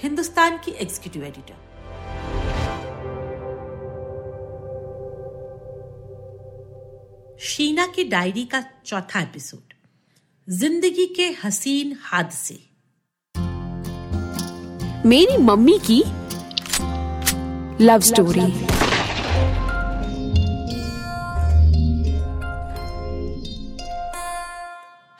हिंदुस्तान की executive editor. Sheena की diary का चौथा एपिसोड, जिंदगी के हसीन हादसे। मेरी मम्मी की लव स्टोरी।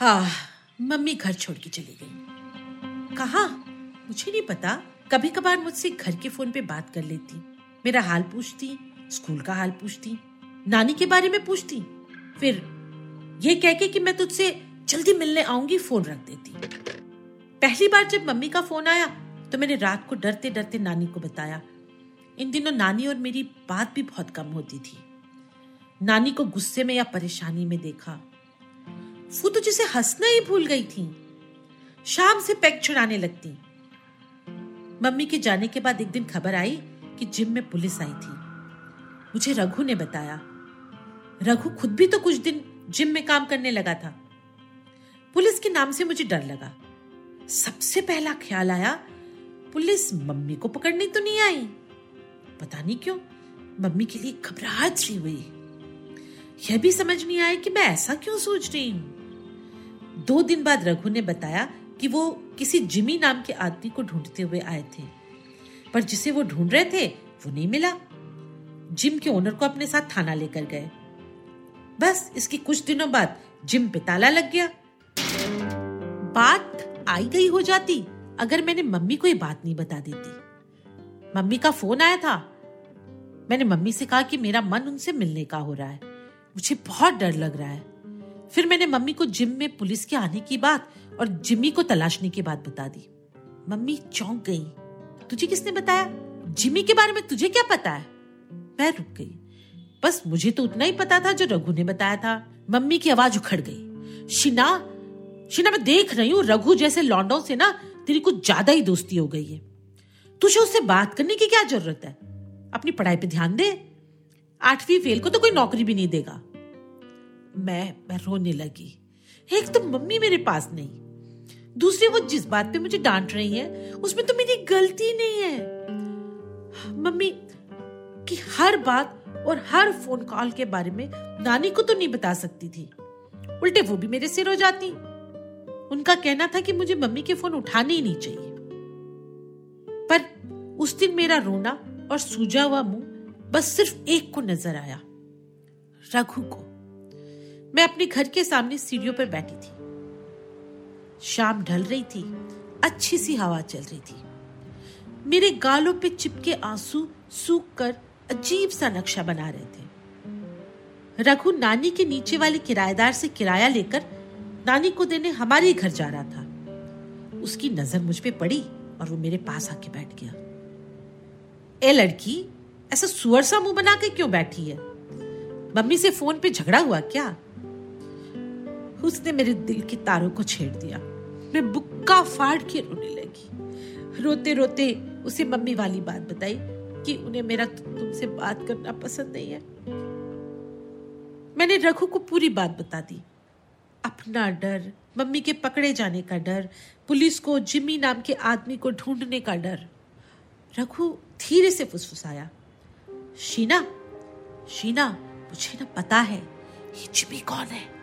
हाँ, मम्मी घर छोड़ के चली गई। कहाँ मुझे नहीं पता। कभी कभार मुझसे घर के फोन पे बात कर लेती, मेरा हाल पूछती, स्कूल का हाल पूछती, नानी के बारे में पूछती, फिर ये कह के कि मैं तुझसे जल्दी मिलने आऊंगी फोन रख देती। पहली बार जब मम्मी का फोन आया तो मैंने रात को डरते डरते नानी को बताया। इन दिनों नानी और मेरी बात भी बहुत कम होती थी। नानी को गुस्से में या परेशानी में देखा। वो तो जिसे हंसना ही भूल गई थी। शाम से पैक छुड़ाने लगती। मम्मी के जाने के बाद एक दिन खबर आई कि जिम में पुलिस आई थी। मुझे रघु ने बताया। रघु खुद भी तो कुछ दिन जिम में काम करने लगा था। पुलिस के नाम से मुझे डर लगा। सबसे पहला ख्याल आया, पुलिस मम्मी को पकड़ने तो नहीं आई। पता नहीं क्यों मम्मी के लिए घबराहट सी हुई। यह भी समझ नहीं आया कि मैं ऐसा क्यों सोच रही हूँ। 2 दिन बाद रघु ने बताया कि वो किसी जिमी नाम के आदमी को ढूंढते हुए आए थे, पर जिसे वो ढूंढ रहे थे वो नहीं मिला। जिम के ओनर को अपने साथ थाना लेकर गए। बस इसके कुछ दिनों बाद जिम पे ताला लग गया। बात आई गई हो जाती अगर मैंने मम्मी को ये बात नहीं बता देती। मम्मी का फोन आया था। मैंने मम्मी से कहा कि मेरा मन उनसे मिलने का हो रहा है, मुझे बहुत डर लग रहा है। फिर मैंने मम्मी को जिम में पुलिस के आने की बात और जिमी को तलाशने की बात बता दी। मम्मी चौंक गई। तुझे किसने बताया? जिमी के बारे में तुझे क्या पता है? मैं रुक गई। बस मुझे तो उतना ही पता था जो रघु ने बताया था। मम्मी की आवाज उखड़ गई। शीना, मैं देख रही हूँ रघु जैसे लौंडों से ना तेरी कुछ ज्यादा ही दोस्ती हो गई है। तुझे उससे बात करने की क्या जरूरत है? अपनी पढ़ाई पे ध्यान दे। 8वीं फेल को तो कोई नौकरी भी नहीं देगा। मैं रोने लगी। एक तो मम्मी मेरे पास नहीं, दूसरी वो जिस बात पे मुझे डांट रही है उसमें तो मेरी गलती नहीं है। मम्मी की हर बात और हर फोन कॉल के बारे में नानी को तो नहीं बता सकती थी, उल्टे वो भी मेरे सिर हो जाती। उनका कहना था कि मुझे मम्मी के फोन उठाने ही नहीं चाहिए। पर उस दिन मेरा रोना और सूजा हुआ मुंह बस सिर्फ एक को नजर आया, रघु को। मैं अपने घर के सामने सीढ़ियों पर बैठी थी। शाम ढल रही थी, अच्छी सी हवा चल रही थी। मेरे गालों पे चिपके आंसू सूख कर अजीब सा नक्शा बना रहे थे। रघु नानी के नीचे वाले किराएदार से किराया लेकर नानी को देने हमारे घर जा रहा था। उसकी नजर मुझ पे पड़ी और वो मेरे पास आके बैठ गया। ए लड़की, ऐसा सुअर सा मुंह बना के क्यों बैठी है? मम्मी से फोन पे झगड़ा हुआ क्या? उसने मेरे दिल के तारों को छेड़ दिया। मैं बुक्का फाड़ के रोने लगी। रोते रोते उसे मम्मी वाली बात बताई कि उन्हें मेरा तुमसे बात करना पसंद नहीं है। मैंने रघु को पूरी बात बता दी। अपना डर, मम्मी के पकड़े जाने का डर, पुलिस को जिमी नाम के आदमी को ढूंढने का डर। रघु धीरे से फुसफुसाया, शीना, मुझे ना पता है ये जिमी कौन है।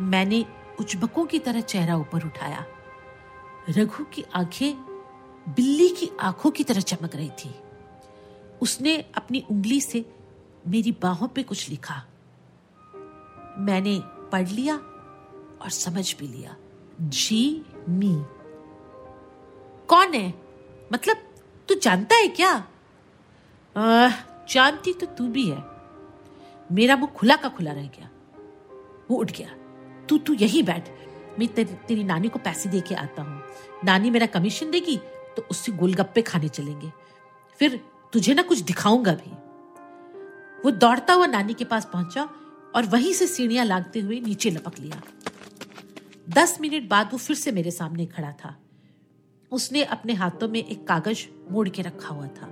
मैंने उचबकों की तरह चेहरा ऊपर उठाया। रघु की आंखें बिल्ली की आंखों की तरह चमक रही थी। उसने अपनी उंगली से मेरी बाहों पे कुछ लिखा। मैंने पढ़ लिया और समझ भी लिया, जिमी। कौन है? मतलब तू जानता है क्या? जानती तो तू भी है। मेरा मुंह खुला का खुला रह गया। वो उठ गया। तू यही बैठ, मैं तेरी नानी को पैसे दे के आता हूँ। नानी मेरा कमीशन देगी तो उससे गोलगप्पे खाने चलेंगे, फिर तुझे ना कुछ दिखाऊंगा भी। वो दौड़ता हुआ नानी के पास पहुंचा और वहीं से सीढ़ियां लांघते हुए नीचे लपक लिया। 10 मिनट बाद वो फिर से मेरे सामने खड़ा था। उसने अपने हाथों में एक कागज मोड़ के रखा हुआ था।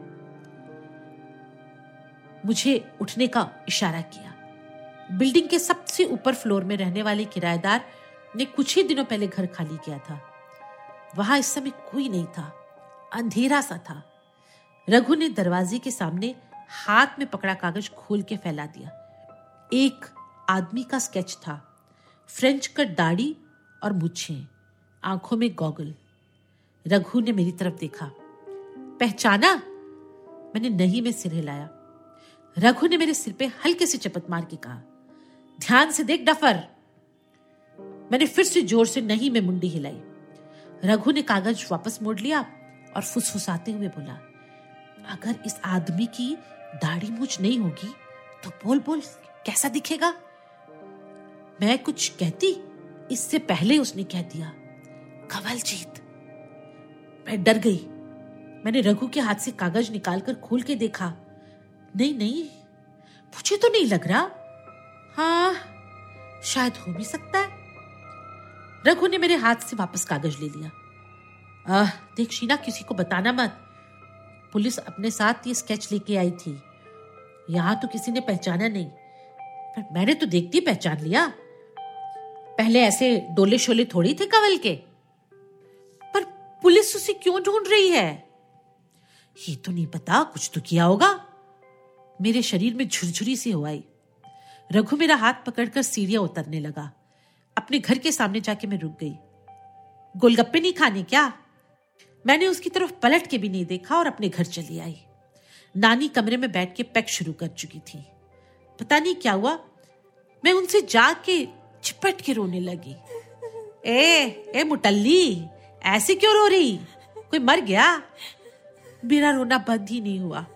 मुझे उठने का इशारा किया। बिल्डिंग के सबसे ऊपर फ्लोर में रहने वाले किराएदार ने कुछ ही दिनों पहले घर खाली किया था। वहां इस समय कोई नहीं था, अंधेरा सा था। रघु ने दरवाजे के सामने हाथ में पकड़ा कागज खोल के फैला दिया। एक आदमी का स्केच था, फ्रेंच कट दाढ़ी और मूंछें, आंखों में गॉगल। रघु ने मेरी तरफ देखा। पहचाना? मैंने नहीं में सिर हिलाया। रघु ने मेरे सिर पे हल्के से चपत मार के कहा, ध्यान से देख डफर। मैंने फिर से जोर से नहीं में मुंडी हिलाई। रघु ने कागज वापस मोड़ लिया और फुसफुसाते हुए बोला, अगर इस आदमी की दाढ़ी मूछ नहीं होगी तो बोल बोल कैसा दिखेगा। मैं कुछ कहती इससे पहले उसने कह दिया, कंवलजीत। मैं डर गई। मैंने रघु के हाथ से कागज निकालकर खोल के देखा। नहीं, मुझे तो नहीं लग रहा। हाँ, शायद हो भी सकता है। रघु ने मेरे हाथ से वापस कागज ले लिया। देख शीना, किसी को बताना मत। पुलिस अपने साथ ये स्केच लेके आई थी। यहां तो किसी ने पहचाना नहीं, पर मैंने तो देखती पहचान लिया। पहले ऐसे डोले शोले थोड़ी थे कंवल के। पर पुलिस उसे क्यों ढूंढ रही है? ये तो नहीं पता, कुछ तो किया होगा। मेरे शरीर में झुरझुरी सी हवाई। रघु मेरा हाथ पकड़कर सीढ़ियां उतरने लगा। अपने घर के सामने जाके मैं रुक गई। गोलगप्पे नहीं खाने क्या? मैंने उसकी तरफ पलट के भी नहीं देखा और अपने घर चली आई। नानी कमरे में बैठ के पैक शुरू कर चुकी थी। पता नहीं क्या हुआ, मैं उनसे जाके चिपट के रोने लगी। ए मुटल्ली, ऐसे क्यों रो रही? कोई मर गया? मेरा रोना बंद ही नहीं हुआ।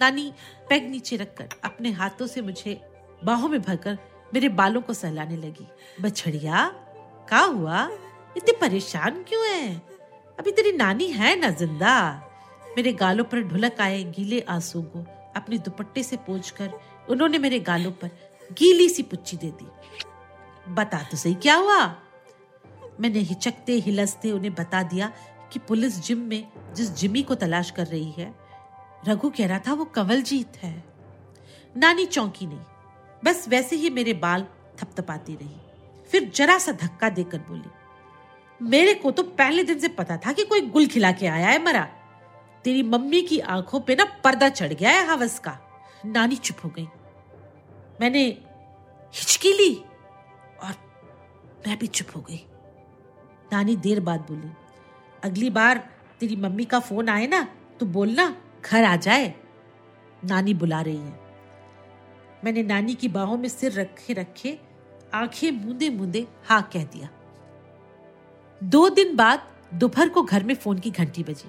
नानी पैग नीचे रखकर अपने हाथों से मुझे बाहों में भरकर मेरे बालों को सहलाने लगी। बछड़िया, क्या हुआ? इतने परेशान क्यों है? अभी तेरी नानी है ना जिंदा? मेरे गालों पर ढुलक आए गीले आंसू को अपने दुपट्टे से पोंछकर उन्होंने मेरे गालों पर गीली सी पुच्ची दे दी। बता तो सही क्या हुआ। मैंने हिचकते हिलसते उन्हें बता दिया कि पुलिस जिम में जिस जिमी को तलाश कर रही है, रघु कह रहा था वो कंवलजीत है। नानी चौंकी नहीं, बस वैसे ही मेरे बाल थपथपाती रही। फिर जरा सा धक्का देकर बोली, मेरे को तो पहले दिन से पता था कि कोई गुल खिला के आया है मरा। तेरी मम्मी की आंखों पे ना पर्दा चढ़ गया है हवस का। नानी चुप हो गई। मैंने हिचकी ली और मैं भी चुप हो गई। नानी देर बाद बोली, अगली बार तेरी मम्मी का फोन आए ना तो बोलना घर आ जाए, नानी बुला रही है। मैंने नानी की बाहों में सिर रखे रखे आंखें मूंदे मूंदे हाँ कह दिया। 2 दिन बाद दोपहर को घर में फोन की घंटी बजी।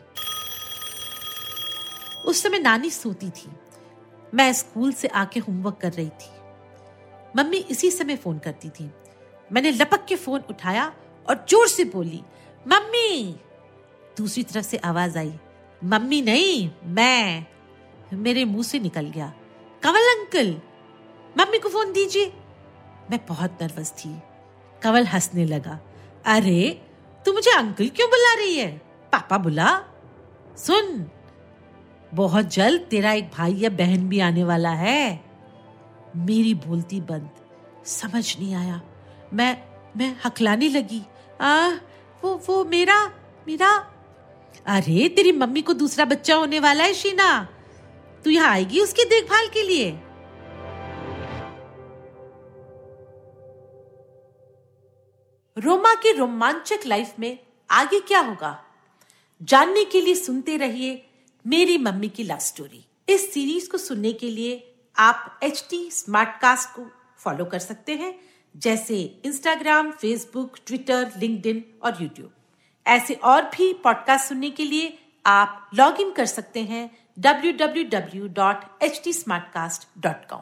उस समय नानी सोती थी। मैं स्कूल से आके होमवर्क कर रही थी। मम्मी इसी समय फोन करती थी। मैंने लपक के फोन उठाया और जोर से बोली, मम्मी। दूसरी तरफ से आवाज आई, मम्मी नहीं मैं। मेरे मुंह से निकल गया, कंवल अंकल, मम्मी को फोन दीजिए। मैं बहुत नर्वस थी। कंवल हंसने लगा, अरे तू मुझे अंकल क्यों बुला रही है? पापा बुला। सुन, बहुत जल्द तेरा एक भाई या बहन भी आने वाला है। मेरी बोलती बंद। समझ नहीं आया। मैं हकलाने लगी। वो मेरा अरे तेरी मम्मी को दूसरा बच्चा होने वाला है शीना। तू यहाँ आएगी उसकी देखभाल के लिए। रोमा की रोमांचक लाइफ में आगे क्या होगा जानने के लिए सुनते रहिए मेरी मम्मी की लव स्टोरी। इस सीरीज को सुनने के लिए आप HT स्मार्ट कास्ट को फॉलो कर सकते हैं, जैसे इंस्टाग्राम, फेसबुक, ट्विटर, लिंक्डइन और यूट्यूब। ऐसे और भी पॉडकास्ट सुनने के लिए आप लॉग इन कर सकते हैं www.htsmartcast.com।